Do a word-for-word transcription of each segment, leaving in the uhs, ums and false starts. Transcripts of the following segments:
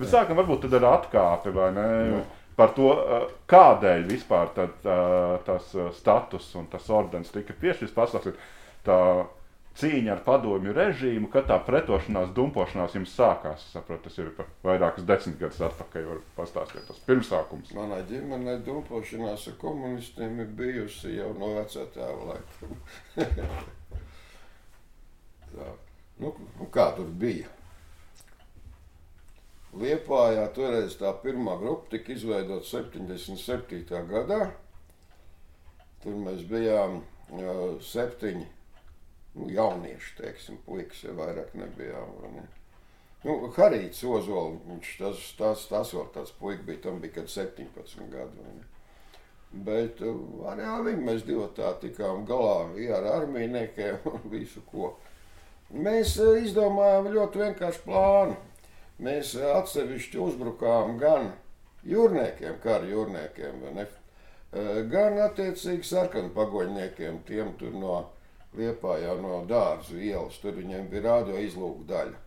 Bet sākam varbūt tad ar atkāpi, vai ne? Jā. Par to, kādēļ vispār tad, tas status un tas ordens tika piešķirts, pastāstīt, tā cīņa ar padomju režīmu, kad tā pretošanās, dumpošanās jums sākās, saprot, tas ir par vairākas desmitgadus atpakaļ, var pastāstīt, tas pirmsākums. Manā ģimenē dumpošanās ar komunistiem ir bijusi jau no vecā tēva laika. Tā. Nu, kā tur bija? Liepājā toreiz tā pirmā grupa tika izveidota septiņdesmit septītajā gadā. Tur mēs bijām uh, septiņi nu, jaunieši, teiksim, puikas jau vairāk nebijām. Ne? Nu, Harīts Ozols, tas, tas, tas vēl tāds puika bija, tam bija kad septiņpadsmit gadu. Bet uh, arī viņi mēs divi tā tikām galā ar armijniekiem un visu ko. Mēs uh, izdomājām ļoti vienkāršu plānu. Mēs atsevišķi uzbrukām gan jūrniekiem, kara jūrniekiem, ne, gan attiecīgi sarkanu pagoļniekiem, tiem tur no Liepājā, no Dārzu ielas, tur viņiem bija radio izlūku daļa.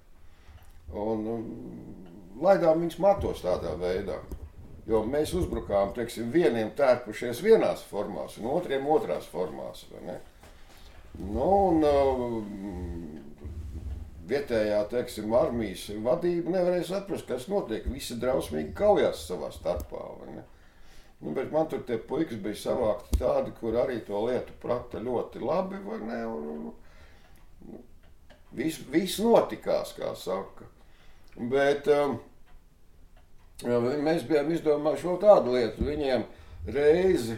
Un laidām viņus matos tādā veidā, jo mēs uzbrukām, teiksim, vieniem tērpušies vienās formās un otriem otrās formās, vai ne? Nu, un, vietējā, teiksim, armijas vadība nevarēja saprast, kas notiek. Visi drausmīgi kaujās savā starpā, vai ne? Nu, bet man tur tie puikas bija savākti tādi, kur arī to lietu prata ļoti labi, vai ne? Nu, viss, viss notikās, kā saka. Bet um, mēs bijām izdomājuši vēl tādu lietu. Viņiem reizi,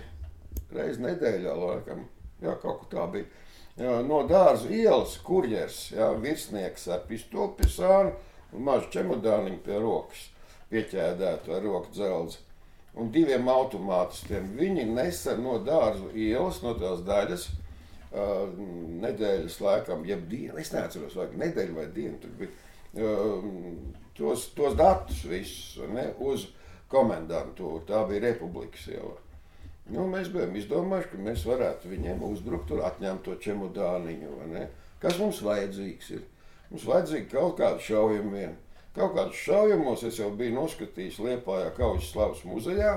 reizi nedēļā, laikam, jā, kaut ko tā bija. Jā, no Dārzu ielas kurjers, jā, virsnieks ar pistoli pie sāna un mažu čemodāniņu pie rokas, pieķēdētu ar roku dzeldzi un diviem automātistiem. Viņi nesa no Dārzu ielas, no tās daļas, uh, nedēļas laikam, jeb dienu, es neatceros, vai nedēļu vai dienu, tur bija uh, tos, tos datus visus, ne, uz komendantūru, tā bija republikas iela. Nu, mēs bijām izdomājuši, ka mēs varētu viņiem uzbrukt un atņemt to čemodāniņu, vai ne? Kas mums vajadzīgs ir? Mums vajadzīgi kaut kādu šaujumiem. Kaut kādus šaujumos es jau biju noskatījis Liepājā Kaujas slavas muzejā.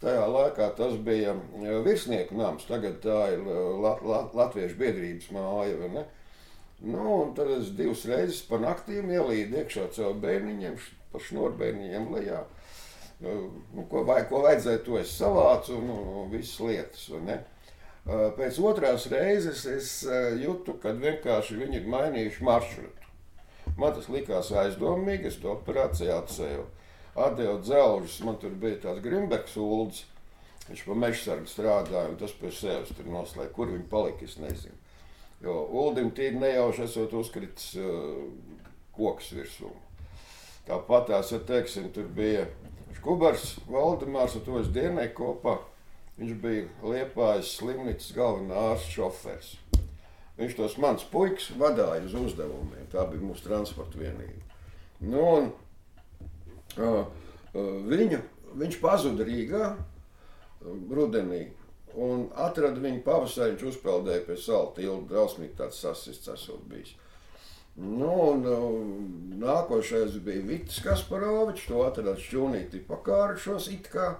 Tajā laikā tas bija virsnieku nams, tagad tā ir la- la- Latviešu biedrības māja, vai ne? Nu, un tad es divas reizes pa naktīm ielīdu iekšā caur bērniņiem, pa šnorbērniņiem lejā. Nu, ko, vai, ko vajadzēja, to es savācu un nu, visas lietas, vai ne? Pēc otrās reizes es jutu, kad vienkārši viņi ir mainījuši maršrutu. Man tas likās aizdomīgi, es to operāciju atsēju. Atdevu dzelžus, man tur bija tāds Grinbergs Uldis, viņš pa Mežsargu strādāja un tas pie sevis tur noslēja, kur viņi palika, es nezinu. Jo Uldim tīri nejauši esot uzkritis uh, koks virsū. Tāpat tās, teiksim, tur bija Kubars Valdemārs, ar to es dienēju kopā, viņš bija Liepājas slimnīcas galvenā ārsts šofers. Viņš tos mans puikas vadāja uz uzdevumiem, tā bija mūsu transporta vienība. Nu, un, uh, viņu, viņš pazuda Rīgā rudenī un atrada viņu pavasarī, viņš uzpeldēja pie salu tildu, drausmīgi tāds sasists esot bijis. Nu, nu, nākošais bija Vitis Kasparovičs, to atradās šķūnīti pakārušos it kā.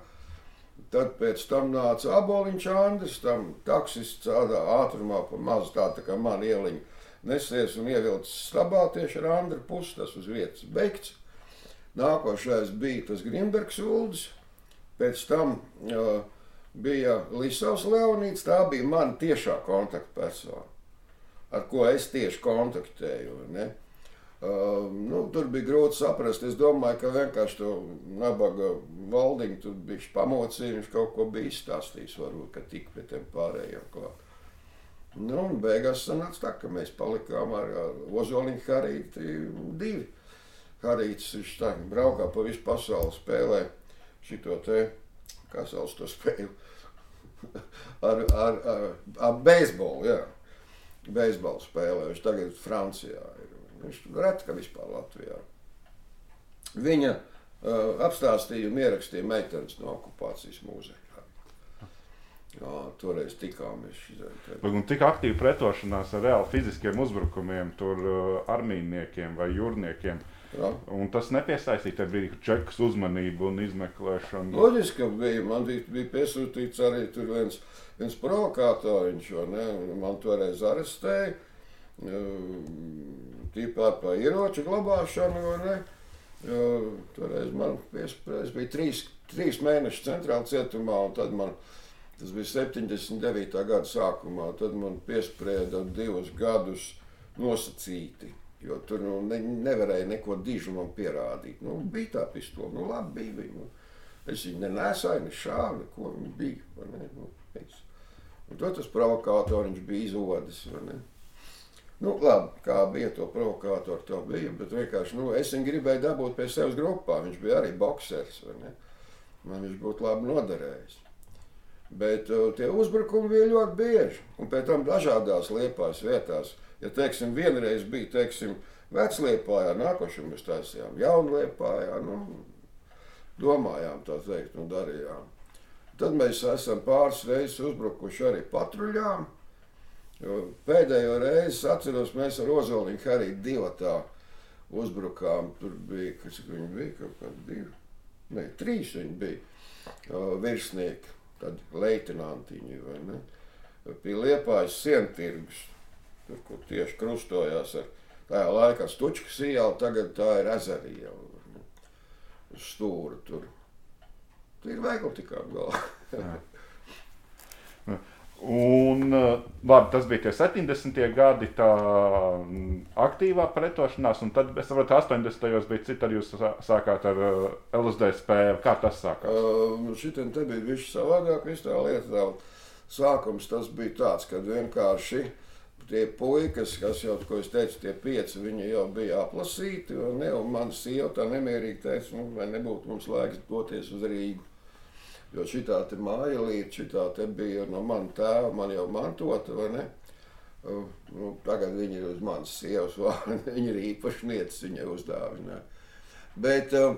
Tad pēc tam nāca Aboliņš Andris, tam taksists tādā ātrumā pa mazu tā, tā kā man ieliņu nesies un ievilcis stabā tieši ar Andru pusi, tas uz vietas beigts. Nākošais bija tas Grinbergs Uldis, pēc tam uh, bija Lissavs Leonīte, tā bija man tiešā kontaktpersona, ar ko es tieši kontaktēju, ne? Uh, nu, tur bija grūti saprast, es domāju, ka vienkārši to nabaga valdiņu tur bišķi pamocīja, viņš kaut ko bija izstāstījis, varbūt, ka tik pie tiem pārējiem klāt. Nu, un beigās sanāca tā, ka mēs palikām ar, ar Ozoliņu Harīti divi. Harītis, viņš tā braukā pa visu pasauli spēlē šito te, kā sauc to spēli, ar, ar, ar, ar beisbolu, jā. Beisbolu spēlē, viņš tagad Francijā ir, viņš redz, ka vispār Latvijā. Viņa uh, apstāstīja un ierakstīja meitenes no okupācijas mūzejā. Jā, toreiz tikāmies šitā. Un tik aktīvi pretošanās ar reāli fiziskiem uzbrukumiem, tur uh, armijniekiem vai jūrniekiem, Un tas nepiesaistīja tajā brīdī čekas uzmanību un izmeklēšanu. Loģiski, ka bija. Man bija piesūtīts arī tur viens, viens provokātoriņš, vai ne? Man toreiz arestēja, tīpār par ieroču glabāšanu, vai ne? Toreiz man piesprēs bija trīs, trīs mēneši centrāla cietumā, un tad man, tas bija septiņdesmit devītā gada sākumā, tad man piesprēda divus gadus nosacīti. Jo tur nu, ne, nevarēja neko dižumam pierādīt. Nu, bija tā pistola, nu labi bija viņa. Es viņu nesāju, ne šāvu, neko viņa bija. Vai ne? Nu, es. Un to tas provokātoriņš bija izodis. Vai ne? Nu labi, kā bija to provokātori, to bija, bet vienkārši nu, es viņu gribēju dabūt pie sevis grupā. Viņš bija arī boksers. Vai ne? Man viņš būtu labi noderējis. Bet uh, tie uzbrukumi bija ļoti bieži. Un pēc tam dažādās Liepājas vietās. Ja, teiksim, vienreiz bija, teiksim, Vecliepājā, nākošajā mēs taisījām Jaunliepājā, nu, domājām, tā teikt, un darījām. Tad mēs esam pāris reizes uzbrukuši arī patruļām. Pēdējo reizi, atceros, mēs ar Ozoliņu Harītu divatā uzbrukām. Tur bija, kas viņi bija, kaut kā divi, ne, trīs viņi bija virsnieki, tad leitenantiņi, vai ne, pie Liepājas sientirgus. Tur, kur tieši krustojās ar tajā laikā Stučkas iela, tagad tā ir Ezera iela, stūra tur. Tur ir veikli tikā galā. Un, labi, tas bija tie septiņdesmitie gadi, tā aktīvā pretošanās, un tad, es saprotu, astoņdesmitajos bija cita, arī jūs sākāt ar L S D S P, kā tas sākās? Uh, šitien te bija višķi savādāk, viss tā lieta, sākums tas bija tāds, kad vienkārši tie puikas, kas jau, ko es teicu, tie pieci, viņi jau bija aplasīti, ne, un mana sieva tā nemierīgi teica, nu, vai nebūtu mums laiks doties uz Rīgu. Jo šitā te mājelīte, šitā te bija no mana tēva, man jau mantota, vai ne? Nu, tagad viņi ir uz manas sievas, vai ne? Viņi ir īpašniec, viņa uzdāvināja. Bet uh,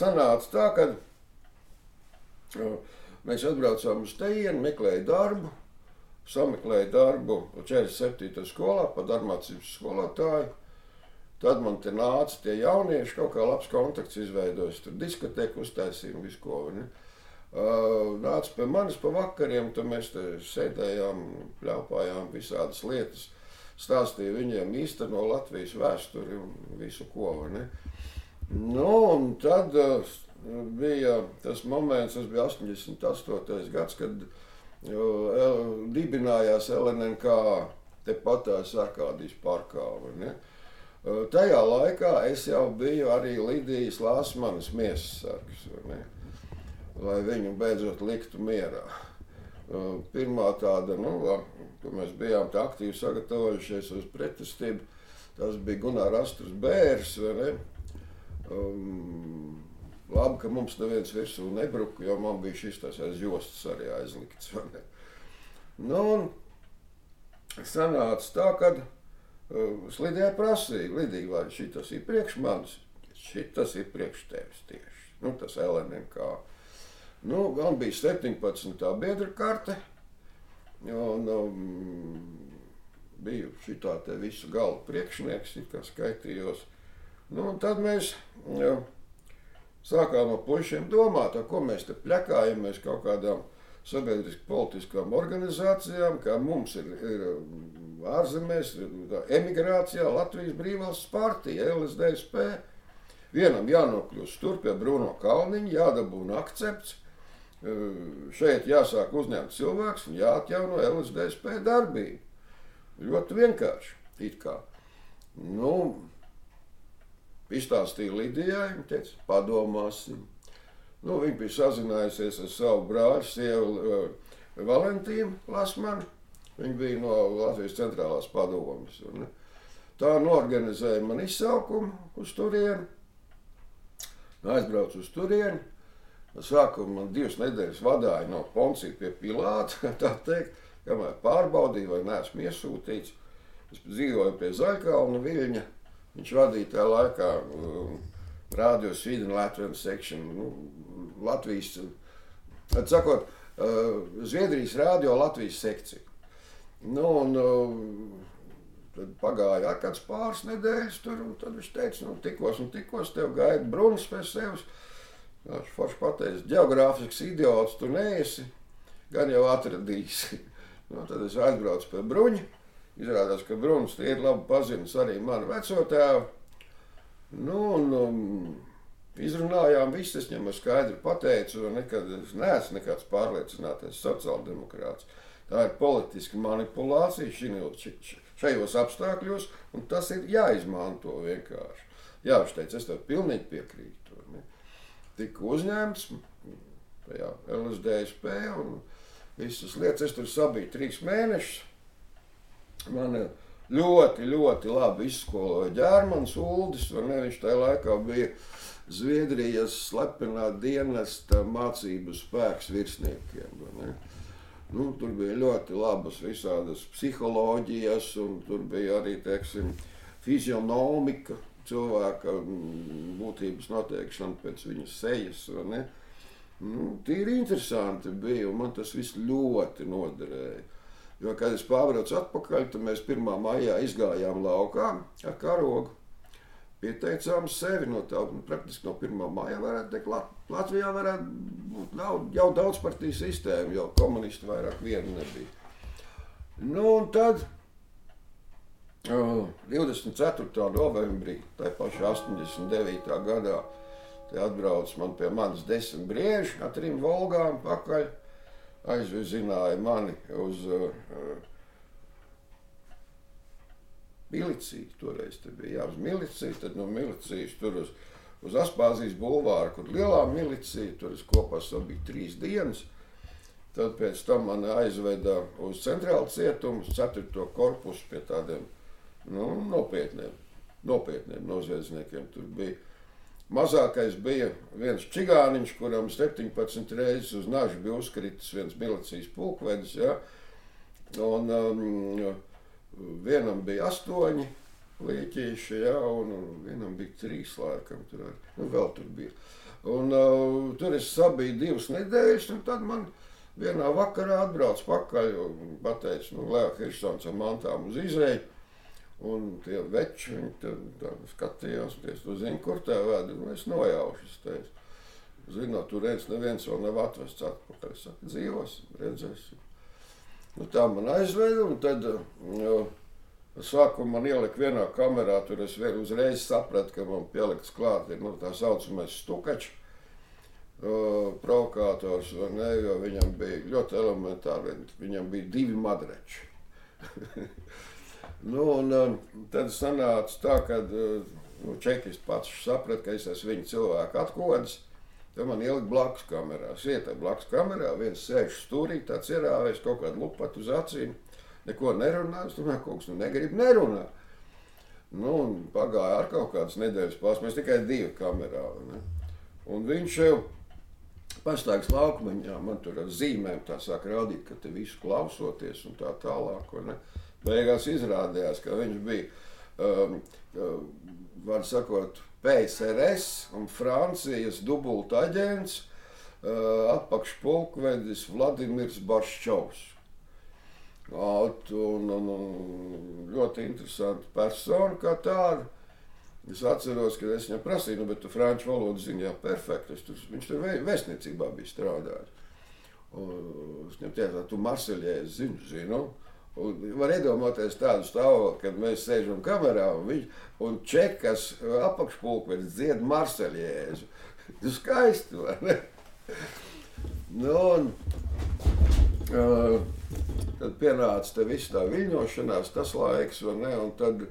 sanāca tā, ka uh, mēs atbraucām uz tejienu, meklēju darbu, sameklēju darbu četrdesmit septītajā skolā, pa darbmācības skolotāju. Tad man te nāca tie jaunieši, kaut kā labs kontakts izveidojas, tur diskoteku uztaisījumu, visu ko. Nāca pie manis pa vakariem, tad mēs te sēdējām, pļaupājām visādas lietas, stāstīja viņiem īsteno Latvijas vēsturi un visu ko. Ne? Nu, un tad bija tas moments, tas bija astoņdesmit astotais gads, kad dibinājās L N N K tepat Sarkādijas parkā, vai ne? Tajā laikā es jau biju arī Lidijas Lāsmanes miesas sargs, vai ne? Lai viņu beidzot liktu mierā. Pirmā tāda, nu, ka mēs bijām tā aktīvi sagatavojušies uz pretestību, tas bija Gunar Astras bērs, vai ne? Um, Labi, ka mums neviens virsū nebruka, jo man bija šis tās aiz jostas arī aizlikts. Nu, un sanāca tā, kad uh, Lidijai prasīja, Lidija, vai šitas ir priekš manis, šitas ir priekš tevis tieši, nu tas L N N K. Nu, man bija septiņpadsmitā biedra karte, un um, biju šitā te visu galu priekšnieks, it kā skaitījos. Nu, un tad mēs, jau, sākām ar pušiem domāt, ar ko mēs te pļakājamies kaut kādām sabiedriski politiskām organizācijām, kā mums ir, ir ārzemēs, emigrācijā, Latvijas brīvvalsts partija, L S D S P. Vienam jānokļūst tur pie Bruno Kalniņa, jādabūna akcepts, šeit jāsāk uzņemt cilvēks un jāatjauno L S D S P darbību. Ļoti vienkārši, it kā. Nu, izstāstīja Lidijai, viņa teica, padomāsim. Nu, viņa bija sazinājusies ar savu brāļu, sievu Valentīnu Lasmani. Viņa bija no Latvijas centrālās padomes. Un tā norganizēja man izsaukumu uz turienu. Aizbraucu uz turienu. Sākumu man divas nedēļas vadāja no Poncija pie Pilāta, tā teikt, kamēr pārbaudīja, vai neesmu iesūtīts. Es dzīvoju pie Zaļkalna Viļņa. Viņš vadīja tajā laikā um, Radio Sweden, Latvian section, nu, Latvijas, atsakot, uh, Zviedrijas radio Latvijas sekcija. Nu, un uh, Tad pagāja kāds pāris nedēļas tur, un tad viņš teica, nu tikos un tikos, tev gaida Brunis pie sevis. Viņš forši pateica, ģeogrāfisks idiots tu neesi, gan jau atradīsi. No, tad es aizbraucu pie Bruņa, izrādās, ka Brunis tie ir labi pazinis arī manu vecotēvu. Nu, un izrunājām visu, es ņemu skaidri pateicu, un nekad es neesmu nekāds pārliecinātais sociāldemokrāts. Tā ir politiska manipulācija šajos apstākļos, un tas ir jāizmanto vienkārši. Jā, viņš teica, es tev pilnīgi piekrītu. Tik uzņēmts tajā L S D S P un visas lietas. Es tur sabiju trīs mēnešus. Man ļoti, ļoti labi izskoloja Ģermans Uldis, un viņš tajā laikā bija Zviedrijas slepenā dienesta mācību spēks virsniekiem. Ne? Nu, tur bija ļoti labas visādas psiholoģijas, un tur bija arī, teiksim, fizionomika, cilvēka būtības noteikšana pēc viņas sejas, vai ne? Nu, tīri interesanti bija, un man tas viss ļoti noderēja. Jo, kad es pārbraucu atpakaļ, tad mēs pirmā maijā izgājām laukā ar karogu, pieteicām sevi no tā, praktiski no pirmā maijā varētu teikt labi. Latvijā varētu būt daudz, jau daudz partiju sistēmu, jo komunisti vairāk vienu nebija. Nu un tad divdesmit ceturtā novembrī, tai pašā astoņdesmit devītā gadā, te atbrauc man pie manas desmit brieži ar trim volgām pakaļ, aizvizināja mani uz uh, miliciju, toreiz te bija, jā, uz miliciju, tad no milicijas tur uz uz Aspāzijas bulvāru, kur lielā milicija, tur es kopā savu biju trīs dienas, tad pēc tam man aizveda uz centrālu cietumu, ceturto korpusu pie tādiem, nu, nopietniem, nopietniem noziedzniekiem tur bija. Mazākais bija viens čigāniņš, kuram septiņpadsmit reizes uz nažu bija uzkritis viens milicijas pulkvedis, ja, un um, vienam bija astoņi, Lieķīši, jā, un, un vienam bija trīs laikam, tur arī, nu vēl tur bija. Un uh, tur es sabiju divas nedēļas, un tad man vienā vakarā atbrauc pakaļ un pateicu, nu, Leo Hiršsons ar mantām uz izēju, un tie veči, viņi tad, tad skatījās, un es to zinu, kur tā vēdi, un es nojaušu, es teicu. Zinot, tur viens neviens vēl nav atvests atpakaļ, saka, dzīvosim, redzēsim. Nu, tā man aizveda, un tad, uh, sākumu man ielika vienā kamerā, tur es uzreiz sapratu, ka man pielikts klāt ir nu, tā saucamais stukačs, uh, provokātors, vai ne, jo viņam bija ļoti elementāri, viņam bija divi madreči. Nu, un uh, tad sanāca tā, ka uh, nu, čekis pats saprata, ka es esmu viņu cilvēku atkodis, tad man ielika blakus kamerā. Sieta blakus kamerā, viens sēž stūrī, tāds ierāvēs kaut kādu lupatu uz acīm. Neko nerunā, es domāju, kaut kas nu negrib nerunā. Nu, un pagāja ar kaut kādas nedēļas pārs, mēs tikai divi kamerā, ne? Un viņš jau pastāgs laukmeņā, man tur ar zīmēm tā sāk rādīt, ka te visu klausoties un tā tālāk, ne? Beigās izrādījās, ka viņš bija, um, var sakot, P S R S un Francijas dubulta aģents, uh, apakšpulkvedis Vladimirs Baršķovs. At, un, un, un ļoti interesanta persona kā tāda. Es atceros, ka es viņam prasīju, nu, bet tu franču valodu zini, jā, perfekti. Tur, viņš tur vēstniecībā bija strādājis. Un es viņam teicu, tu Marseļai, es zinu, zinu. Un var iedomāties tādu stāvokli, kad mēs sēžam kamerā un, viņ, un čekas apakšpulkvedis dzied Marseļai. Tu skaisti, vai ne? Nu, un, uh, tad pienāca te viss tā viļņošanās, tas laiks, vai ne, un tad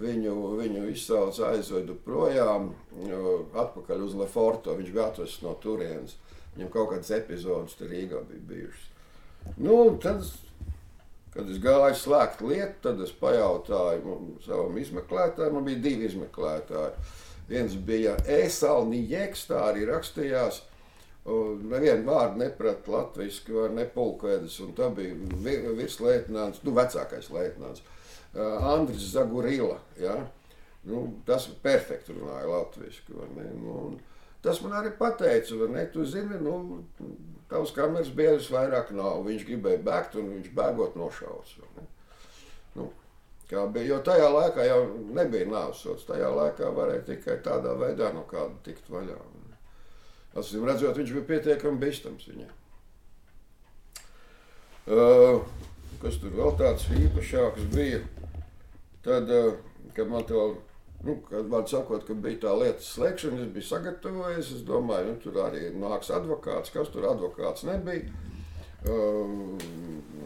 viņu, viņu izsauca aizvedu projām, atpakaļ uz Leforto, viņš bija atvests no turienes, viņam kaut kāds epizodes te Rīgā bija bijušas. Nu, tad, kad es gāju slēgt lietu, tad es pajautāju savam izmeklētājiem, man bija divi izmeklētāji. Viens bija Ēsalnieks, tā arī rakstījās. Nevienu vārdu neprat latviski vai ne pulkvedis, un tā bija virsleitnants, nu vecākais leitnants, Andris Zagurila, ja? Nu, tas perfekti runāja latviski, vai ne, nu, un tas man arī pateica, vai ne, tu zini, nu, tavs kameras biedrs vairāk nav, viņš gribēja bēgt, un viņš bēgot nošauts, vai ne, nu, kā bija, jo tajā laikā jau nebija nāvsots, tajā laikā varēja tikai tādā veidā no kāda tikt vaļā. Es redzot, viņš bija pietiekami bīstams viņai. Uh, kas tur vēl tāds īpašāks bija, tad, uh, kad man to, nu, kad man sakot, ka bija tā lietas slēgšana, es biju sagatavojies, es domāju, nu, tur arī nāks advokāts, kas tur advokāts nebija. Uh,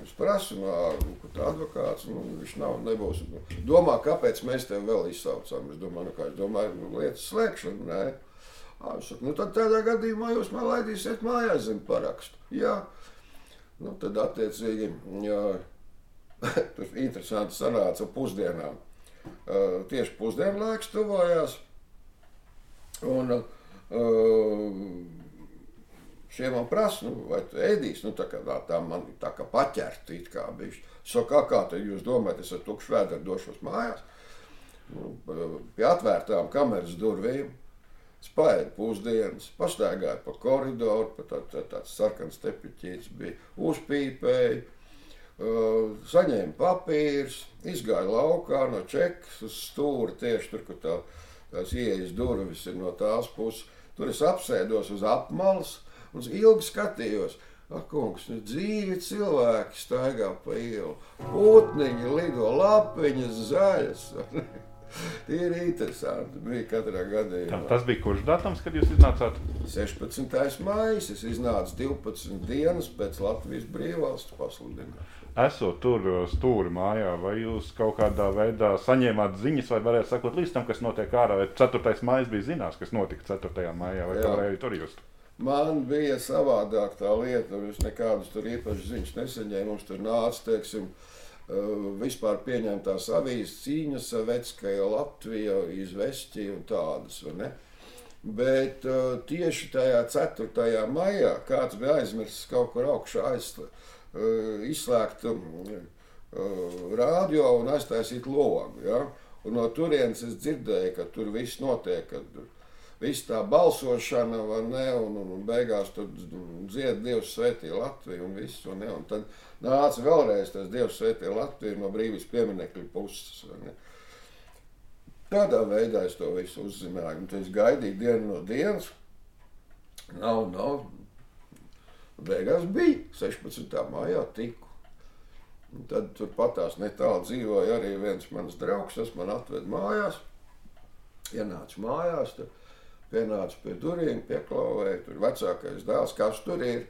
es prasu, nu, ka tā advokāts, nu, viņš nav, nebūs. Nu, domā, kāpēc mēs tev vēl izsaucām. Es domāju, nu kā, es domāju, nu, lietas slēgšana, nē. Ah, es saku, nu, tad tādā gadījumā jūs man laidīsiet mājās zem parakstu. Jā. Nu, tad attiecīgi, jā, tur interesanti sanāca pusdienām. Uh, tieši pusdienu laiks tuvojās. Un, uh, šie man prasa, nu, vai tu ēdīs, nu, tā kā tā, tā man tā kā paķerti it kā bišķi. So, kā, kā tad jūs domājat, es ar tukšu vēdru došos mājās? Nu, pie atvērtām kameras durvīm, es paēdu pusdienas, pastaigāju pa koridoru, pa tā, tā, tāds sarkans tepiķīts bija, uzpīpēju, uh, saņēmu papīrs, izgāju laukā no čekas uz stūri, tieši tur, kur tā, tās ieejas durvis ir no tās puses. Tur es apsēdos uz apmales, un ilgi skatījos, ak, kungs, nu dzīvi cilvēki staigā pa ielu, putniņi lido, lapiņas zaļas. Tie ir interesanti, bija katrā gadījumā. Tas bija kurš datums, kad jūs iznācāt? sešpadsmitais maijs, es iznācu divpadsmit dienas pēc Latvijas brīvvalstu pasludināšanas. Esot tur stūri mājā, vai jūs kaut kādā veidā saņēmāt ziņas, vai varētu sakot līdz tam, kas notiek ārā, vai ceturtais maijs bija zināts, kas notika ceturtajā maijā, vai tā varēja tur just? Man bija savādāk tā lieta, un es nekādus tur īpaši ziņas nesaņēmu. Mums tur nāca, teiksim, vispār pieņemtās avīzes Cīņa, Saveckaja, Latvija, Izvesti un tādas, vai ne? Bet tieši tajā ceturtajā maijā kāds bija aizmirsis kaut kur augšā aizslē, izslēgt radio un aiztaisīt logu, ja? Un no turienes es dzirdēju, ka tur viss notiek, kad viss tā balsošana, vai ne, un, un, un beigās tur dzied Dievs svētī Latviju un viss, vai ne, un tad nāca vēlreiz tas Dievs svētī Latviju no brīvības pieminekļu puses, vai ne. Tādā veidā es to visu uzzināju, un tad es gaidīju dienu no dienas, nav, nav, beigās bija, sešpadsmitajā maijā tiku. Un tad tur patās netālu dzīvoja arī viens mans draugs, tas man atved mājās, ienāca mājās, tad pienāca pie durvīm, pieklauvēja, tur vecākais dēls, kas tur ir.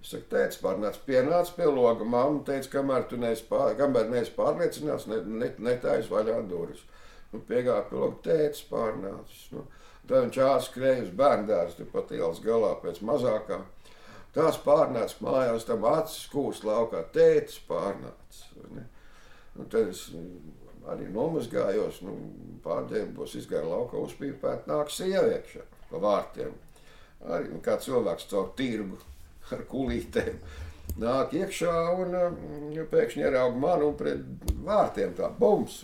Es saku, tētis, pārnāc, pienāca pie loga, mamma teica, kamēr tu neesi pārliecinās, ne, ne, netais vaļā durvis. Nu, piegāja pie loga, tētis pārnācis. Nu, tad viņš ārskrēja uz bērndārs, tepat ielas galā pēc mazākā. Tās pārnāca mājās, tam acis kūst laukā, tētis pārnācis. Nu, tad es arī nomazgājos, nu, pārdēļbos izgāju laukā uzpīpēt, nāk sieviekša pa vārtiem. Arī, nu, kā cilvēks caur tirgu ar kulītēm nāk iekšā un ja pēkšņi ieraug mani un pret vārtiem tā bums.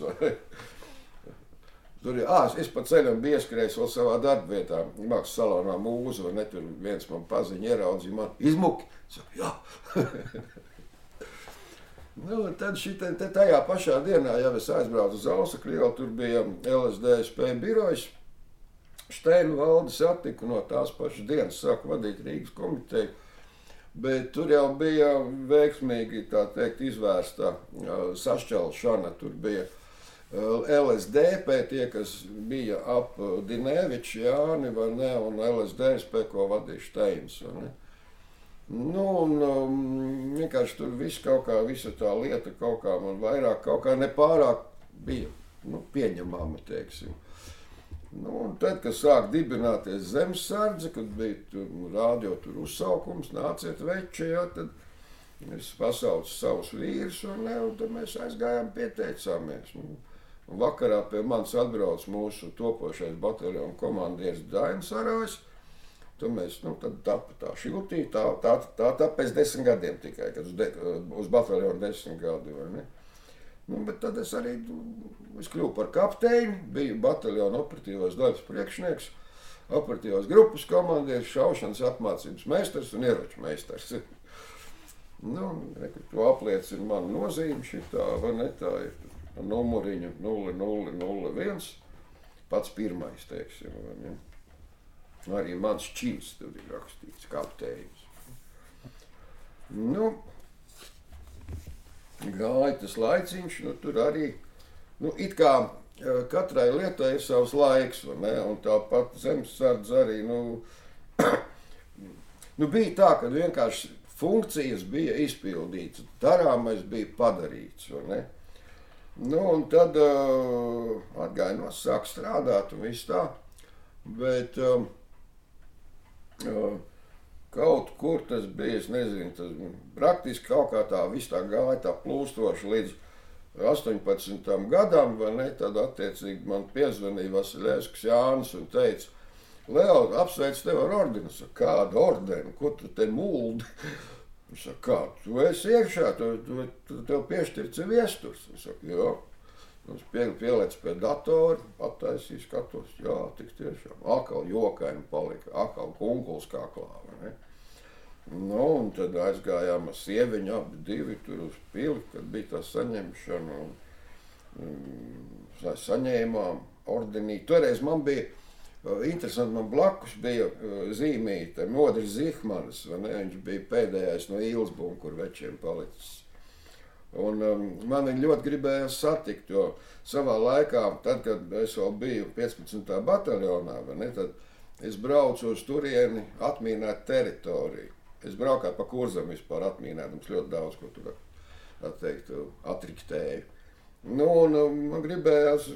Tur, ā, es pa ceļam bija ieskrējis vēl savā darbvietā, mākslas salonā mūzu, vai ne, tur viens man paziņa ieraudzīja mani, izmuki, saka, jā. Nu, un tad šitā, tajā pašā dienā, ja es aizbraucu uz Ausakli, jau tur bija L S D S P birojs. Steinu Valdi satiku no tās pašas dienas, sāku vadīt Rīgas komiteju, bet tur jau bija veiksmīgi, tā teikt, izvērsta sašķelšana. Tur bija L S D P, tie, kas bija ap Dinevičs, Jāni, vai ne, un L S D S P, ko vadīja Steins, vai ne. Nu, un um, vienkārši tur viss kaut kā, visa tā lieta kaut kā man vairāk, kaut kā nepārāk bija, nu, pieņemama, teiksim. Nu, un tad, kad sāk dibināties Zemessardze, kad bija tur, rādio tur uzsaukums, nāciet veči, jā, tad es pasaucu savus vīrus, un, ne, un tad mēs aizgājām, pieteicāmies. Un, un vakarā pie manis atbrauc mūsu topošais bataljona komandieris Dainis Arajs. Tad mēs, nu, tad tapu tā šiltī, tā, tā, tā, tā pēc desmit gadiem tikai, kad uz, de, uz bataljonu desmit gadi, vai ne? Nu, bet tad es arī, es kļuvu par kapteini, biju bataljonu operatīvās daļas priekšnieks, operatīvās grupas komandieris, šaušanas apmācības meistars un ieroču meistars. Nu, to apliecina manu nozīmi šitā, vai ne, tā ir numuriņu nulle nulle nulle viens, pats pirmais, teiksim, vai, ja? Arī mans čivs tur ir rakstīts, kapteinis. Nu, gāja tas laiciņš, nu tur arī, nu it kā katrai lietai ir savs laiks, vai ne, un tāpat Zemessardze arī, nu, nu bija tā, ka vienkārši funkcijas bija izpildīts, darāmais bija padarīts, vai ne? Nu, un tad uh, atgainos sāk strādāt un viss tā, bet uh, uh, kaut kur tas bija, es nezinu, tas praktiski kaut kā tā viss tā gāja tā plūstoši līdz astoņpadsmitajam gadam, vai ne, tad attiecīgi man piezvanīja Vasiļevskis Jānis un teica, Leo, apsveic tev ar ordeni. Saka, kādu ordeni? Ko tu te muldi? Saka, kā? Tu esi iekšā, tu, tu, tu, tev piešķirts viesturs. Saka, jā. Un pie, pielēc pie datora, pataisīju, skatos, jā, tik tiešām. Akal jokaini palika, akal kunguls kā klāva, ne? Nu, un tad aizgājām ar sieviņu abi divi tur uz pili, kad bija tā saņemšana. Un, un saņēmām ordenī. Toreiz man bija... Interesanti, man blakus bija zīmīte, Modris Zihmanis, vai ne, viņš bija pēdējais no Ilzbunga, kur večiem palicis. Un um, man viņu ļoti gribējās satikt, jo savā laikā, tad, kad es vēl biju piecpadsmitajā bataljonā, vai ne, tad es braucu uz turieni atmīnēt teritoriju. Es braukāju pa kurzam vispār atmīnēt, mums ļoti daudz, ko tur, atteikt, atriktēju. Nu, un man gribējās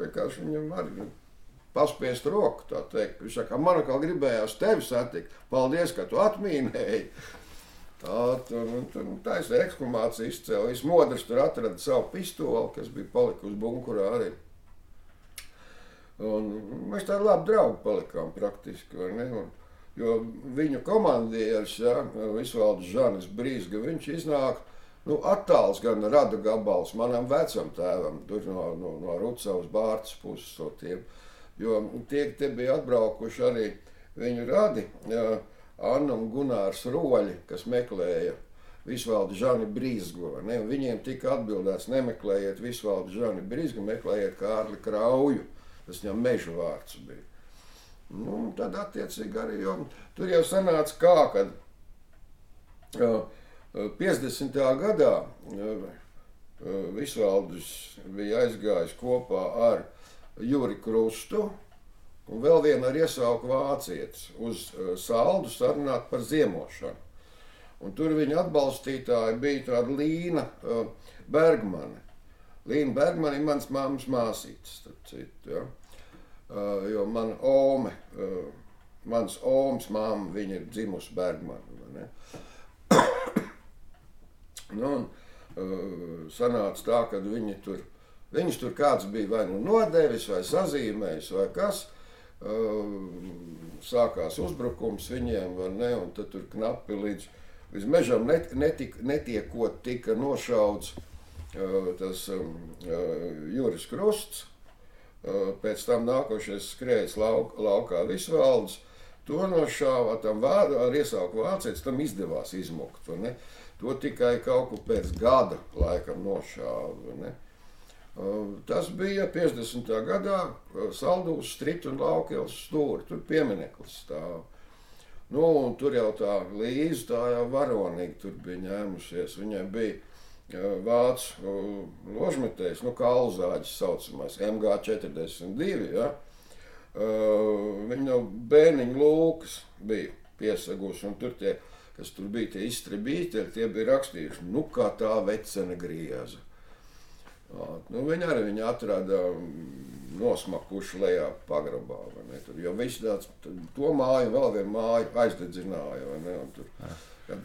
vienkārši viņam arī paspiest roku, tā teikt. Viņš saka, man atkal gribējās tevi satikt, paldies, ka tu atmīnēji. Tā, tur, tur taisa ekshumācija izcēlīs. Modrs tur atrada savu pistoli, kas bija palikusi bunkurā arī. Un mēs tādi labi draugi palikām praktiski, vai ne? Un, jo viņu komandieris, ja, Visvaldis Žanis Brīzga, viņš iznāk, nu, attāls gan rada gabals manam vecam tēvam, tur no, no, no Rucavas Bārtas puses no tiem. Jo tie, tie bija atbraukuši arī viņu radi, ja, Anna un Gunārs Roļi, kas meklēja Visvaldi Žani Brīzgu. Ne? Viņiem tika atbildēts, nemeklējiet Visvaldi Žani Brīzgu, meklējiet Kārli Krauju. Tas viņam mežu vārds bija. Nu, tad attiecīgi arī, jo tur jau sanāca kā, kad ja, piecdesmitajā gadā ja, Visvaldis bija aizgājis kopā ar Juri Krustu un vēl vienu ar iesauku vācietis uz Saldu sarunāt par ziemošanu. Un tur viņa atbalstītāja bija tāda Līna uh, Bergmane. Līna Bergmane ir mans mammas māsītis, starp citu, ja? uh, jo man ome, uh, mans oms mamma, viņa ir dzimusi Bergmane, vai ne? Nu, un uh, sanāca tā, kad viņi tur Viņš tur kāds bija vai nu nodevis, vai sazīmējis, vai kas. Sākās uzbrukums viņiem, vai ne, un tad tur knapi līdz, līdz mežam net, netik, netiekot tika nošauts tas Juris Krusts. Pēc tam nākošais skrējas lauk, laukā Visvaldis. To nošāva tam vādu, ar iesauku vācietis, tam izdevās izmukt, vai ne. To tikai kaut kur pēc gada laikam nošāva, vai ne. Tas bija piecdesmitajā gadā Saldūs, Strit un Laukielas stūri, tur piemineklis stāv. Nu, un tur jau tā Līza, tā jau varonīgi tur bija ņēmusies. Viņai bija vācu ložmetējs, nu kalzāģis saucamais, em gā četrdesmit divi, ja. Viņa no bēniņa lūkas bija piesagusi, un tur tie, kas tur bija tie izstribīti, tie bija rakstījuši, nu kā tā vecene grieza. Nu, viņa arī viņa atrada nosmakuši lejā pagrabā, vai ne, tur, jo visi tāds, to māju, vēl vienu māju aizdedzināja, vai ne, un tur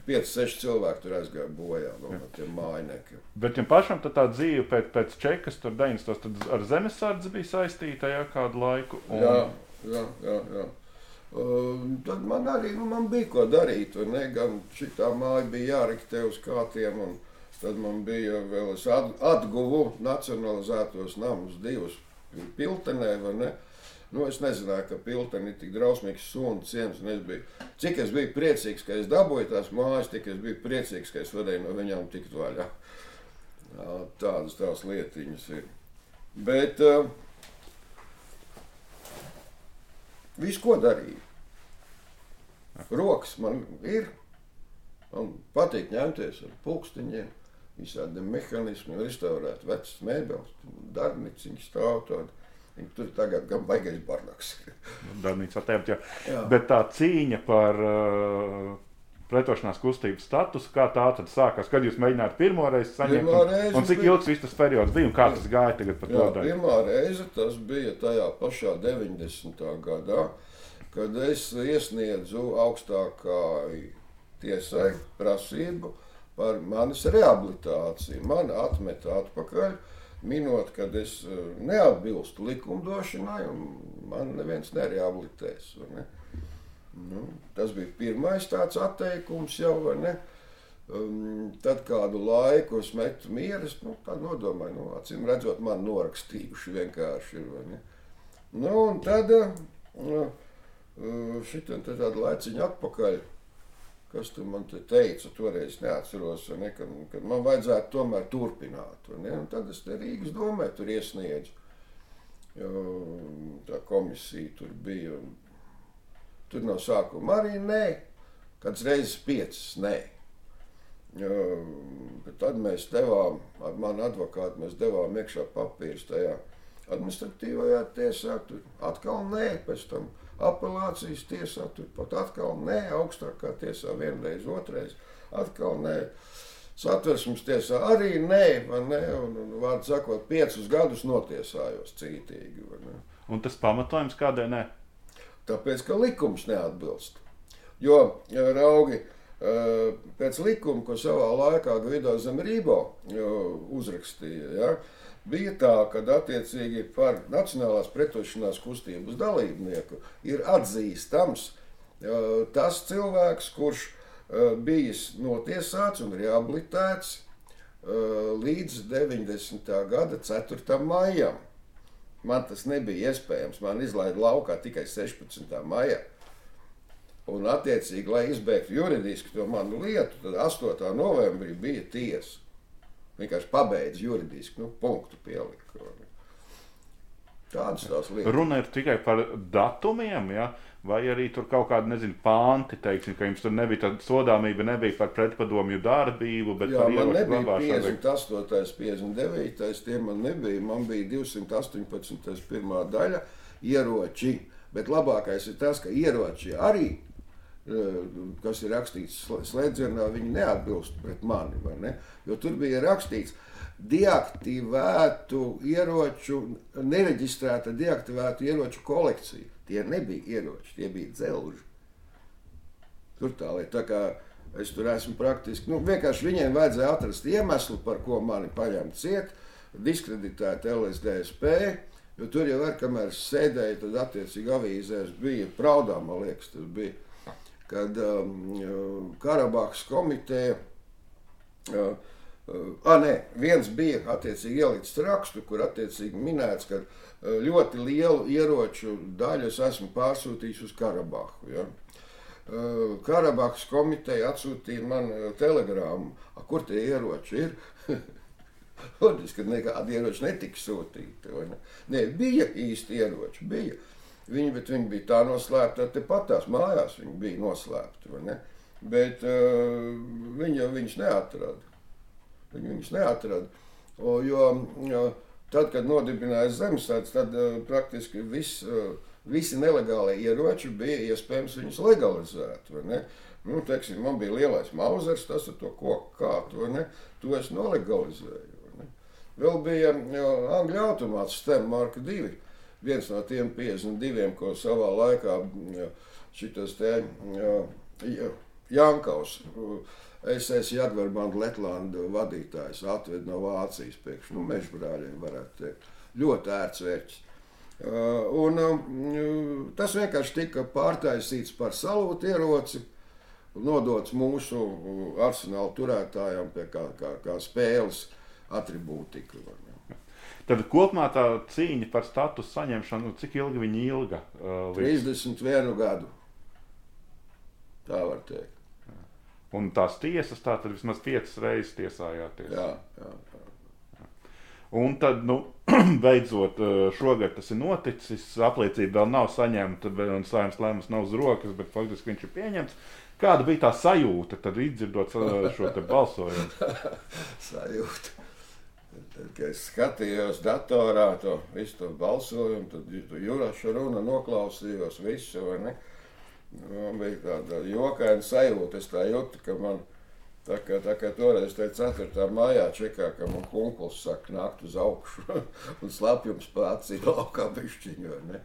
pieci seši cilvēki tur aizgāja bojā, vēl no tiem mājiniekiem. Bet jums pašam tad tā dzīve pēc, pēc čekas, tur deviņdesmitajos, tad ar Zemessardzi bija saistīta, ja, kādu laiku? Un... Jā, jā, jā, jā. Uh, tad man arī, nu, man bija ko darīt, vai ne, gan šitā māja bija jāriktē uz kātiem, un tad man bija vēl, es atguvu nacionalizētos namus divus Piltenē, vai ne? Nu, es nezināju, ka Pilteni ir tik drausmīgs sunu ciems, un es biju, cik es biju priecīgs, ka es dabūju tās mājas, tik es biju priecīgs, ka es varēju no viņām tikt vaļā. Tādas tās lietiņas ir. Bet uh, visu, ko darīju. Rokas man ir. Man patīk ņemties ar pulkstiņiem, visādiem mehānismiem, restaurēt vecas mēbeles, darbniciņas stāv tādi. Viņi tur tagad gan baigais barnaks. Darbnīca attēmt, jā. jā. Bet tā cīņa par uh, pretošanās kustības statusu, kā tā tad sākās? Kad jūs mēģināt pirmo reizi saņemt? Pirmā reize un, un cik ilgs viss tas periods bija un kā jā. Tas gāja tagad par to? Pirmā reize tas bija tajā pašā deviņdesmitā gadā, kad es iesniedzu augstākai tiesai prasību par manas rehabilitāciju. Man atmeta atpakaļ, minot, kad es neatbilstu likumdošanai, un man neviens nerehabilitēs. Ne? Nu, tas bija pirmais tāds atteikums jau, vai ne? Um, tad kādu laiku es metu mieres, nu, tā nodomāju, nu, acīm redzot, man norakstījuši vienkārši ir, vai ne? Nu, un tad uh, šitien tad tādu laiciņu atpakaļ, kas tu man te teica, toreiz neatceros, ne, ka, ka man vajadzētu tomēr turpināt. Ne, un tad es te Rīgas domē tur iesniedzu, jo tā komisija tur bija. Un tur no sākuma arī nē, kāds reizes piecas nē. Jo, tad mēs devām, ar mani advokātu, mēs devām iekšā papīrs tajā administratīvajā tiesā, tur atkal nē, pēc tam apelācijas tiesā, tur pat atkal nē, augstākā tiesā vienreiz, otrreiz, atkal nē, satversmes tiesā arī nē, vai ne, un, un vārdu sakot, piecus gadus notiesājos cītīgi, vai ne. Un tas pamatojums kādai nē? Tāpēc, ka likums neatbilst, jo, raugi, pēc likuma, ko savā laikā Gvido Zemrībo uzrakstīja, ja, bija tā, ka attiecīgi par nacionālās pretošanās kustības dalībnieku ir atzīstams tas cilvēks, kurš bijis notiesāts un rehabilitēts līdz deviņdesmitā gada ceturtajam maijam. Man tas nebija iespējams, man izlaida laukā tikai sešpadsmitā maijā. Un attiecīgi, lai izbēgtu juridiski to manu lietu, tad astotā novembrī bija tiesa. Vienkārši pabeidz juridiski, nu, punktu pielika. Tādas tās lietas. Runa ir tikai par datumiem, ja? Vai arī tur kaut kādi, nezinu, pānti, teiksim, ka jums tur nebija tāda sodāmība, nebija par pretpadomju darbību, bet jā, par ieroču glabāšanu. Jā, man nebija piecdesmit astotais, piecdesmit devītais, tie man nebija, man bija divsimt astoņpadsmitais pirmā daļa ieroči, bet labākais ir tas, ka ieroči arī, kas ir rakstīts slēdzienā, viņi neatbilst pret mani, vai ne? Jo tur bija rakstīts deaktivētu ieroču, nereģistrēta deaktivētu ieroču kolekcija. Tie nebija ieroči, tie bija dzelži. Tur tā, lai tā kā es tur esmu praktiski, nu vienkārši viņiem vajadzēja atrast iemeslu, par ko mani paņemt ciet, diskreditēt L S D S P, jo tur jau var, kamēr es sēdēju, tad attiecīgi avīzēs bija Praudā, man liekas, tas bija. Kad um, Karabahas komiteja, uh, uh, a, nē, viens bija attiecīgi ielicis rakstu, kur attiecīgi minēts, ka uh, ļoti lielu ieroču daļu es esmu pārsūtījis uz Karabahu. Ja? Uh, Karabahas komiteja atsūtīja man telegrāmu, a, kur tie ieroči ir? Lūdzu, ka nekādi ieroči netika sūtīti. Ne? Nē, bija īsti ieroči, bija. Viņi, bet viņi bija tā noslēpti, te pat tās mājās viņi bija noslēpti, vai ne? Bet uh, viņi jau viņus neatrada. Viņi viņus neatrada, o, jo, jo tad, kad nodibinājas Zemessardze, tad uh, praktiski vis, uh, visi nelegālie ieroči bija iespējams viņus legalizēt, vai ne? Nu, teiksim, man bija lielais mauzers, tas ar to koku kātu, vai ne? To es nolegalizēju, vai ne? Vēl bija uh, angļu automāts Stern Mark divi. Viens no tiem piecdesmit diviem, ko savā laikā šitas te Jankaus, S S Jagverbandu Letlandu vadītājs, atved no Vācijas priekš, nu mežbrāļiem varētu teikt, ļoti ērtsvērķis. Un tas vienkārši tika pārtaisīts par salūtieroci, nodots mūsu arsenāla turētājām pie kā, kā, kā spēles atribūtika. Tad kopumā tā cīņa par statusu saņemšanu, cik ilgi viņa ilga? Uh, trīsdesmit vienu gadu, tā var teikt. Un tās tiesas, tā tad vismaz piecas reizes tiesājāties. Jā, jā, jā. Un tad, nu, beidzot, šogad tas ir noticis, apliecība vēl nav saņemta, un Saeimas lēmums nav uz rokas, bet faktiski viņš ir pieņemts. Kāda bija tā sajūta, tad izdzirdot šo te balsojumu? Sajūta. Tad, kad es skatījos datorā to visu to balsojumu, tad Juraša runa noklausījos visu, vai ne? Man bija tāda jokaina sajūta, es tā jūtu, ka man, tā kā, tā kā toreiz te ceturtā mājā čekā, ka man kunkuls saka nākt uz augšu un slapjums pācī laukā bišķiņu, vai ne?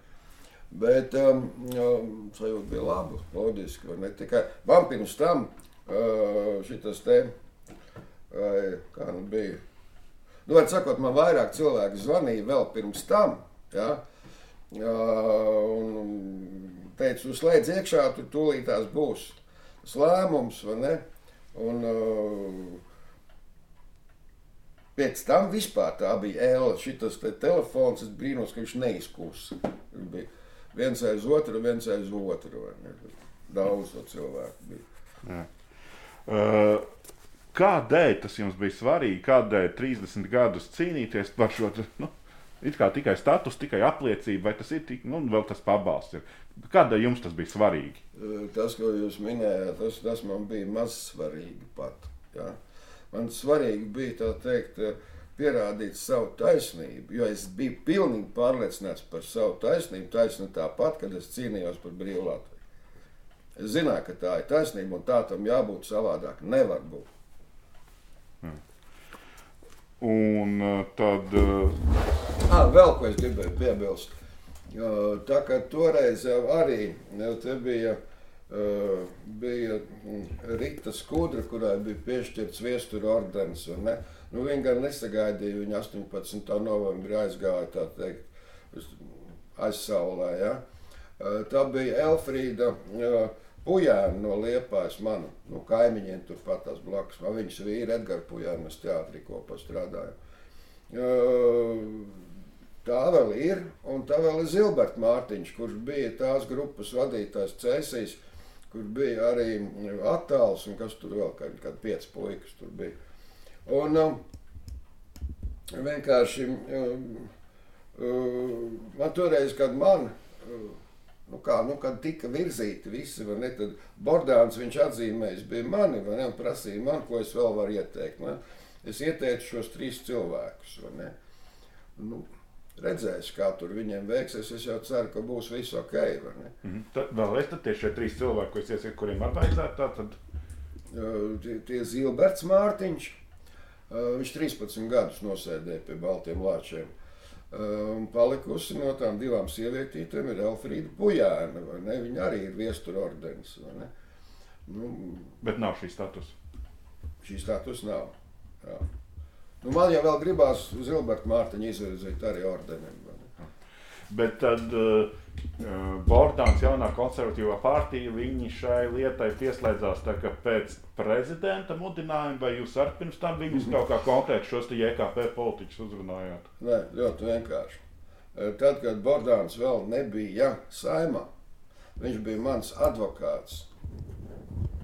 Bet um, um, sajūta bija laba, loģiski, vai ne? Tikai man pirms tam uh, šitas te, vai, kā nu bija, nu, var sakot, man vairāk cilvēki zvanīja vēl pirms tam, ja, un teica, tu slēdz iekšā, tur tūlītās būs slēmums, vai ne, un pēc tam vispār tā bija ēla, šitas te telefons, es brīnos, ka viņš neizkūsa, viens aiz otru, viens aiz otru, vai ne, daudz to cilvēku bija. Uh... Kādēļ tas jums bija svarīgi, kādēļ trīsdesmit gadus cīnīties par šo, nu, it kā tikai status, tikai apliecību, vai tas ir, tik, nu, vēl tas pabalsts ir. Kādēļ jums tas bija svarīgi? Tas, ko jūs minējāt, tas, tas man bija maz svarīgi pat, jā. Man svarīgi bija, tā teikt, pierādīt savu taisnību, jo es biju pilnīgi pārliecināts par savu taisnību, taisnību tāpat, kad es cīnījos par brīvu Latviju. Es zināju, ka tā ir taisnība, un tā tam jābūt savādāk, nevar būt. Un tad... Ā, vēl ko es gribēju piebilst. Tā kā toreiz jau arī, jau te bija, bija Rita Skudra, kurai bija piešķirts viestura ordens, un ne? Nu, viņa gan nesagaidīja, viņa astoņpadsmitā novembrī aizgāja, tā teikt, aizsaulē, ja? Tā bija Elfrīda Pujēna no Liepājas, manu, no kaimiņiem turpat tās blakus, man viņas vīri Edgara Pujēna, mēs teātrī kopā strādājam. Tā vēl ir, un tā vēl ir Zilberts Mārtiņš, kurš bija tās grupas vadītājs Cēsīs, kur bija arī attāls, un kas tur vēl, kādi, kādi pieci puikas tur bija. Un vienkārši, man toreiz, kad man, Nu kā, nu kad tika virzīti visi, vai ne, tad Bordāns viņš atzīmējis bija mani, vai ne, un prasīja man, ko es vēl varu ieteikt, ne? Es ieteicu šos trīs cilvēkus, vai ne? Nu, redzēs, kā tur viņiem veiksies, es jau ceru, ka būs viss ok, vai ne? Mm-hmm. Tad vēlreiz tad tieši šie trīs cilvēki, ko es iesieku, kuriem atbaidzētu, tā tad? Uh, tie, tie Zilberts Mārtiņš, uh, viņš trīspadsmit gadus nosēdēja pie baltiem lāčiem. Un palikusi no tām divām sievietītēm ir Elfrīda Pujēna, vai ne? Viņa arī ir viestura ordenis, vai ne? Nu, bet nav šī status? Šī status nav, jā. Nu, man jau vēl gribās Zilberta Mārtiņa izvirzīt arī ordenim, vai ne? Bet tad uh, Bordāns, jaunā konservatīvā partija, viņi šai lietai pieslēdzās tā, ka pēc prezidenta mudinājumu, vai jūs arī pirms tam viņus kaut kā konkrēti šos te J K P politiķus uzrunājāt? Nē, ļoti vienkārši. Tad, kad Bordāns vēl nebija Saeimā, viņš bija mans advokāts,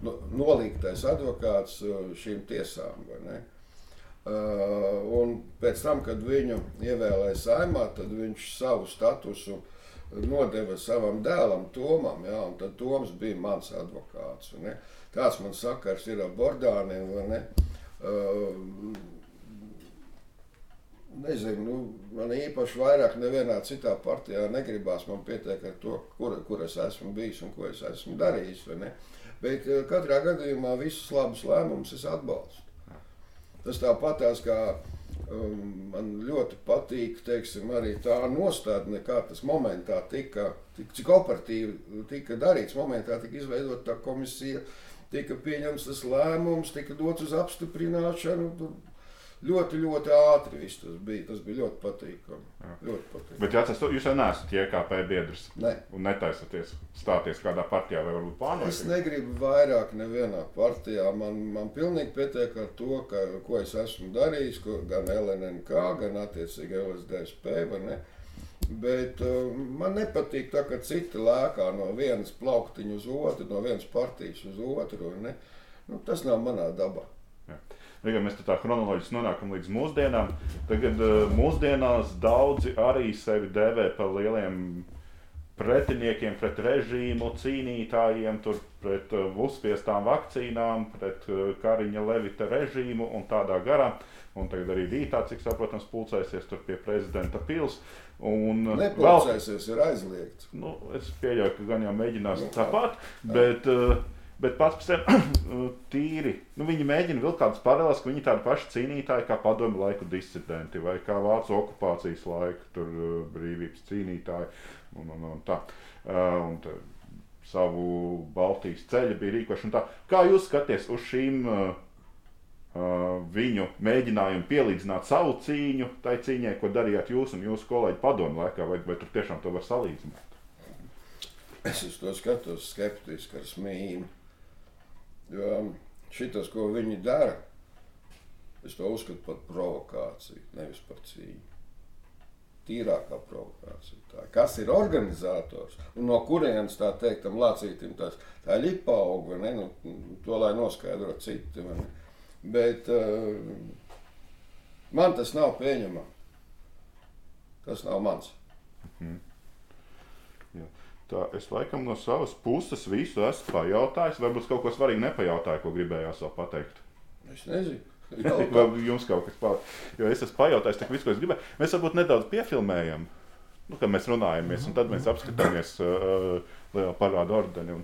no, nolīgtais advokāts šīm tiesām, vai ne? Un pēc tam, kad viņu ievēlēja Saeimā, tad viņš savu statusu nodeva savam dēlam Tomam, jā, un tad Toms bija mans advokāts, vai ne? Tāds man sakars ir ar Bordāniem, vai ne? Uh, nezinu, nu, man īpaši vairāk nevienā citā partijā negribās, man pietiek ar to, kur, kur es esmu bijis un ko es esmu darījis, vai ne? Bet uh, katrā gadījumā visus labus lēmumus es atbalstu. Tas tāpatās, kā man ļoti patīk, teiksim, arī tā nostādne, kā tas momentā tika, cik operatīvi tika darīts, momentā tika izveidot tā komisija, tika pieņemts tas lēmums, tika dots uz apstiprināšanu, ļoti, ļoti ātri viss tas bija, tas bija ļoti patīkami, ļoti patīkami. Bet jāatceras, jūs jau neesat J K P biedrs? Nē. Un netaisaties stāties kādā partijā vai varbūt plānojat? Es negribu vairāk nevienā partijā, man, man pilnīgi pietiek ar to, ka, ko es esmu darījis, ko, gan L N N K, gan attiecīgi L S D S P, vai ne? Bet uh, man nepatīk tā, ka citi lēkā no vienas plauktiņu uz otru, no vienas partijas uz otru, vai ne? Nu, tas nav manā dabā. Jā. Tagad mēs tā chronoloģiski nonākam līdz mūsdienām. Tagad mūsdienās daudzi arī sevi dēvē par lieliem pretiniekiem, pret režīmu, cīnītājiem, tur pret uzspiestām vakcīnām, pret Kariņa Levita režīmu un tādā garā. Un tagad arī rītā, cik saprotams, pulcēsies tur pie prezidenta pils. Un nepulcēsies, vēl... ir aizliegts. Nu, es pieļauju, ka gan jau mēģinās nu, tāpat, bet, bet pats pēc tiem tīri. Nu, viņi mēģina vēl kādas paralēles, ka viņi tādi paši cīnītāji kā padomu laiku disidenti vai kā vācu okupācijas laiku, tur brīvības cīnītāji un, un, un tā. Un tā savu Baltijas ceļu bija rīkoši un tā. Kā jūs skaties uz šīm... viņu mēģinājumu pielīdzināt savu cīņu, tai cīņai, ko darījāt jūs un jūsu kolēģi padomu laikā, vai, vai tur tiešām to var salīdzināt? Es uz to skatos skeptiski ar smīnu, jo šitas, ko viņi dara, es to uzskatu par provokāciju, nevis par cīņu. Tīrākā provokācija. Tā. Kas ir organizators un no kurienes, tā teikt, tam lācītim tās, tā Liepāja, vai ne, nu, to lai noskaidro citi, vai ne. Bet uh, man tas nav pieņemams. Tas nav mans. Mhm. Jā. Tā, es laikam no savas puses visu esmu pajautājis. Varbūt kaut ko svarīgi nepajautāju, ko gribējās vēl pateikt. Es nezinu. Jums kaut kas pār... Jo es esmu pajautājis tik visu, ko es gribēju. Mēs varbūt nedaudz piefilmējam, nu, kad mēs runājamies, un tad mēs apskatāmies uh, Lielā parāda ordeni un